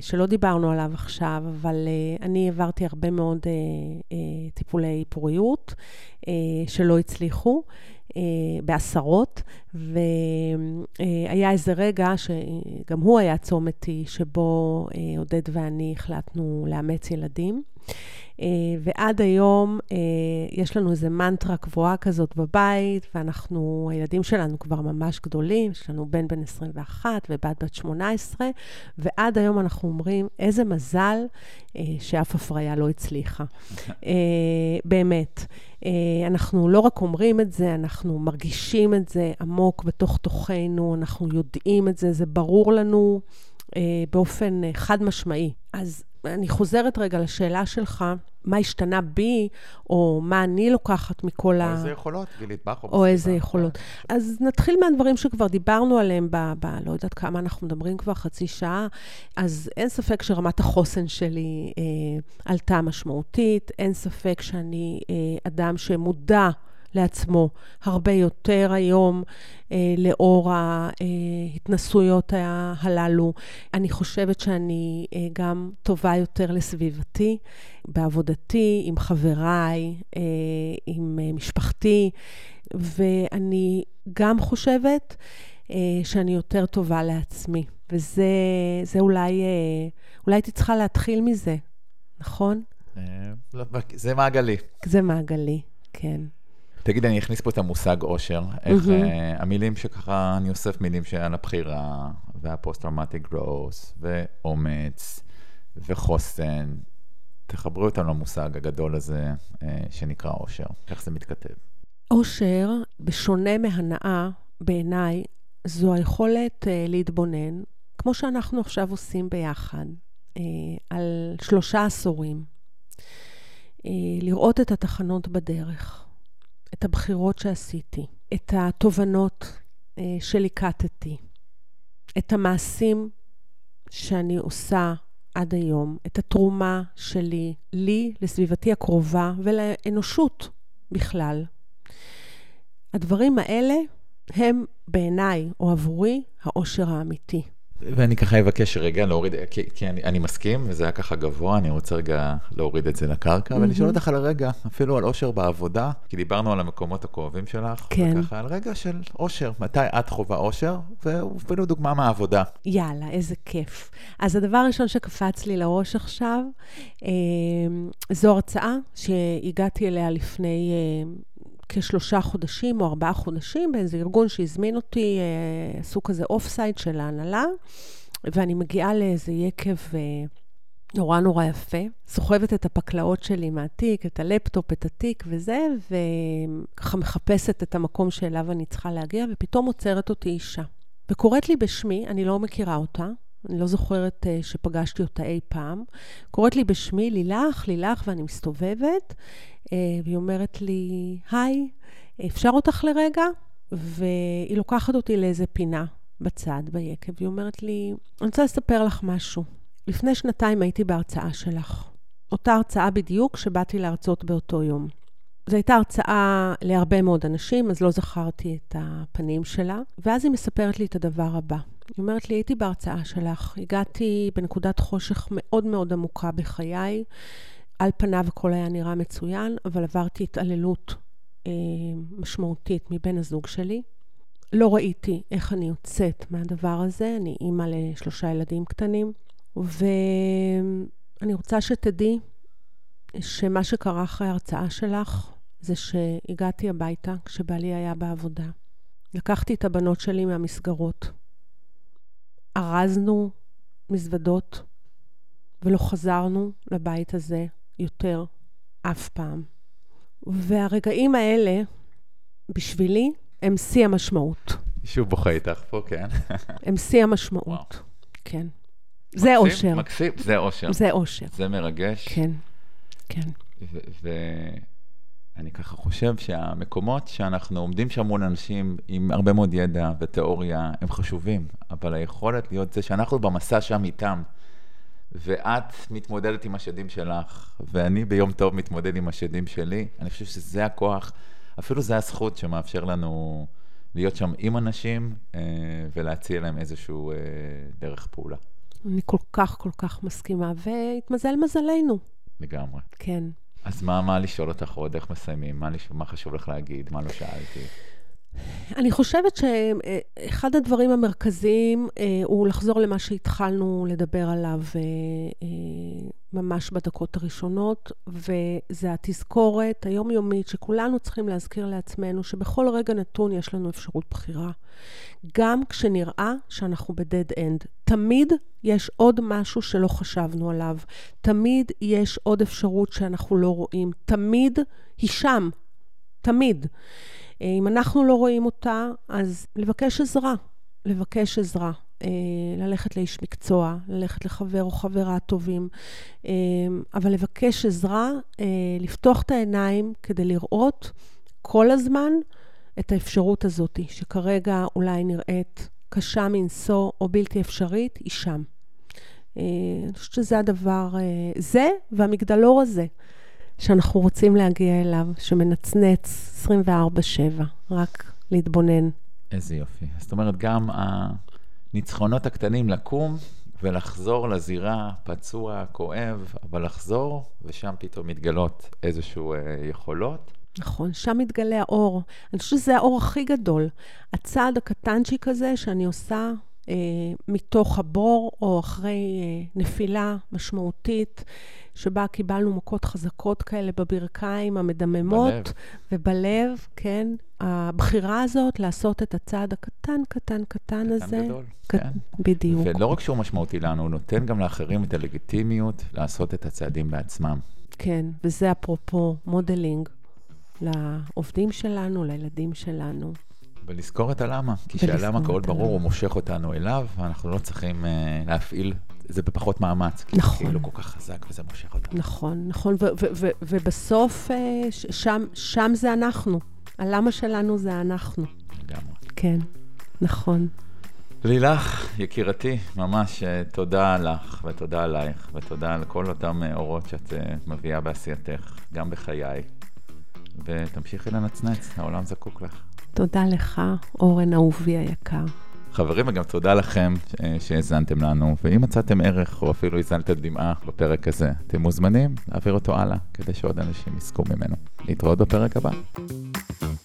שלא דיברנו עליו עכשיו, אבל אני עברתי הרבה מאוד טיפולי פוריות, שלא הצליחו, בעשרות, והיה איזה רגע שגם הוא היה צומתי, שבו עודד ואני החלטנו לאמץ ילדים. ועד היום יש לנו איזה מנטרה קבועה כזאת בבית, ואנחנו, הילדים שלנו כבר ממש גדולים, יש לנו בן 21 ובת 18, ועד היום אנחנו אומרים, איזה מזל שאף הפריה לא הצליחה. באמת. אנחנו לא רק אומרים את זה, אנחנו מרגישים את זה עמוק בתוך תוכנו, אנחנו יודעים את זה, זה ברור לנו באופן חד משמעי. אז אני חוזרת רגע לשאלה שלך, מה השתנה בי, או מה אני לוקחת מכל או איזה יכולות, בלטבח או בסביבה. או איזה יכולות. אז נתחיל מהדברים שכבר דיברנו עליהם, לא יודעת כמה אנחנו מדברים כבר חצי שעה, אז אין ספק שרמת החוסן שלי עלתה משמעותית, אין ספק שאני אדם שמודע לעצמו הרבה יותר היום לאור ההתנסויות הללו. אני חושבת שאני גם טובה יותר לסביבתי, בעבודתי, עם חבריי, עם משפחתי, ואני גם חושבת שאני יותר טובה לעצמי. וזה אולי הייתי צריכה להתחיל מזה, נכון? זה מעגלי. זה מעגלי, כן. תגיד, אני אכניס פה את המושג אושר, איך המילים שככה, אני אוסף מילים שעל הבחירה, וה-Post-Traumatic Growth, ואומץ, וחוסן, תחברו אותם למושג הגדול הזה, שנקרא אושר. איך זה מתכתב? אושר, בשונה מהנאה, בעיניי, זו היכולת להתבונן, כמו שאנחנו עכשיו עושים ביחד, על 3 עשורים, לראות את התחנות בדרך. את הבחירות שעשיתי, את התובנות שליקטתי, את המעשים שאני עושה עד היום, את התרומה שלי, לי, לסביבתי הקרובה ולאנושות בכלל. הדברים האלה הם בעיניי או עבורי האושר האמיתי. ואני ככה אבקש רגע להוריד, כי אני מסכים, וזה היה ככה גבוה, אני רוצה רגע להוריד את זה לקרקע, ולשאול אותך על הרגע, אפילו על אושר בעבודה, כי דיברנו על המקומות הכואבים שלך, וככה על רגע של אושר, מתי את חובה אושר, ואפילו דוגמה מהעבודה. יאללה, איזה כיף. אז הדבר הראשון שקפץ לי לראש עכשיו, זו הרצאה שהגעתי אליה לפני 3 חודשים או 4 חודשים, באיזה ארגון שהזמין אותי, עשו כזה אוף סייד של ההנהלה, ואני מגיעה לאיזה יקב נורא נורא יפה, סוחבת את הפקלאות שלי מהתיק, את הלפטופ, את התיק וזה, וככה מחפשת את המקום שאליו אני צריכה להגיע, ופתאום עוצרת אותי אישה. וקוראת לי בשמי, אני לא מכירה אותה, אני לא זוכרת שפגשתי אותה אי פעם, קוראת לי בשמי לילך, ואני מסתובבת, והיא אומרת לי, היי, אפשר אותך לרגע? והיא לוקחת אותי לאיזה פינה בצד, ביקב, והיא אומרת לי, אני רוצה לספר לך משהו. לפני 2 הייתי בהרצאה שלך. אותה הרצאה בדיוק שבאתי להרצות באותו יום. זו הייתה הרצאה להרבה מאוד אנשים, אז לא זכרתי את הפנים שלה, ואז היא מספרת לי את הדבר הבא. היא אומרת לי, הייתי בהרצאה שלך, הגעתי בנקודת חושך מאוד מאוד עמוקה בחיי, על פניו הכל היה נראה מצוין, אבל עברתי התעללות משמעותית מבין הזוג שלי. לא ראיתי איך אני יוצאת מהדבר הזה, אני אימא ל3 ילדים קטנים, ואני רוצה שתדעי שמה שקרה אחרי ההרצאה שלך, זה שהגעתי הביתה כשבעלי היה בעבודה. לקחתי את הבנות שלי מהמסגרות, ארזנו מזוודות, ולא חזרנו לבית הזה יותר אף פעם. והרגעים האלה, בשבילי, הם שיא המשמעות. שוב בוכה איתך פה, כן. הם שיא המשמעות, וואו. כן. מקסים, זה אושר. מקסים, זה אושר. זה אושר. זה מרגש. כן, כן. ואני ככה חושב שהמקומות שאנחנו עומדים שם מול אנשים עם הרבה מאוד ידע ותיאוריה, הם חשובים, אבל היכולת להיות זה שאנחנו במסע שם איתם, ואת מתמודדת עם השדים שלך, ואני ביום טוב מתמודד עם השדים שלי. אני חושב שזה הכוח, אפילו זה הזכות שמאפשר לנו להיות שם עם אנשים, ולהציע להם איזשהו דרך פעולה. אני כל כך, כל כך מסכימה, והתמזל מזלנו. לגמרי. כן. אז מה לשאול אותך עוד, איך מסיימים? מה חשוב לך להגיד? מה לא שאלתי? אני חושבת שאחד הדברים המרכזיים הוא לחזור למה שהתחלנו לדבר עליו ממש בדקות הראשונות, וזה התזכורת היומיומית שכולנו צריכים להזכיר לעצמנו שבכל רגע נתון יש לנו אפשרות בחירה. גם כשנראה שאנחנו בדד אנד, תמיד יש עוד משהו שלא חשבנו עליו, תמיד יש עוד אפשרות שאנחנו לא רואים, תמיד היא שם, תמיד. אם אנחנו לא רואים אותה, אז לבקש עזרה, לבקש עזרה. ללכת לאיש מקצוע, ללכת לחבר או חברה טובים, אבל לבקש עזרה, לפתוח את העיניים כדי לראות כל הזמן את האפשרות הזאת, שכרגע אולי נראית קשה מנסו או בלתי אפשרית, היא שם. אני חושבת שזה הדבר, זה והמגדלור הזה, שאנחנו רוצים להגיע אליו, שמנצנץ 24/7, רק להתבונן. איזה יופי. זאת אומרת, גם הניצחונות הקטנים לקום ולחזור לזירה, פצוע, כואב, אבל לחזור, ושם פתאום מתגלות איזשהו יכולות. נכון, שם מתגלה האור. אני חושבת שזה האור הכי גדול. הצעד הקטנצ'יק הזה שאני עושה מתוך הבור, או אחרי נפילה משמעותית, שבה קיבלנו מכות חזקות כאלה בברכיים המדממות בלב. ובלב, כן, הבחירה הזאת לעשות את הצעד הקטן, קטן, קטן הזה. גדול, כן. בדיוק. ולא רק שהוא משמעותי לנו, הוא נותן גם לאחרים את הלגיטימיות לעשות את הצעדים בעצמם. כן, וזה אפרופו מודלינג לעובדים שלנו, לילדים שלנו. ולזכור את הלמה, כי שהלמה כעוד ברור הוא מושך אותנו אליו, ואנחנו לא צריכים להפעיל, זה בפחות מאמץ, כי נכון. זה לא כל כך חזק וזה מושך אותנו. נכון, נכון, ובסוף שם זה אנחנו, הלמה שלנו זה אנחנו. לגמרי. כן, נכון. לילך, יקירתי, ממש תודה לך ותודה עלייך, ותודה על כל אותם אורות שאת מביאה בעשייתך, גם בחיי, ותמשיכי לנצנץ, העולם זקוק לך. תודה לך, אורן אהובי היקר. חברים, וגם תודה לכם שהזנתם לנו, ואם מצאתם ערך או אפילו הזלתם דמעה בפרק הזה, אתם מוזמנים להעביר אותו הלאה, כדי שעוד אנשים יזכו ממנו. להתראות בפרק הבא.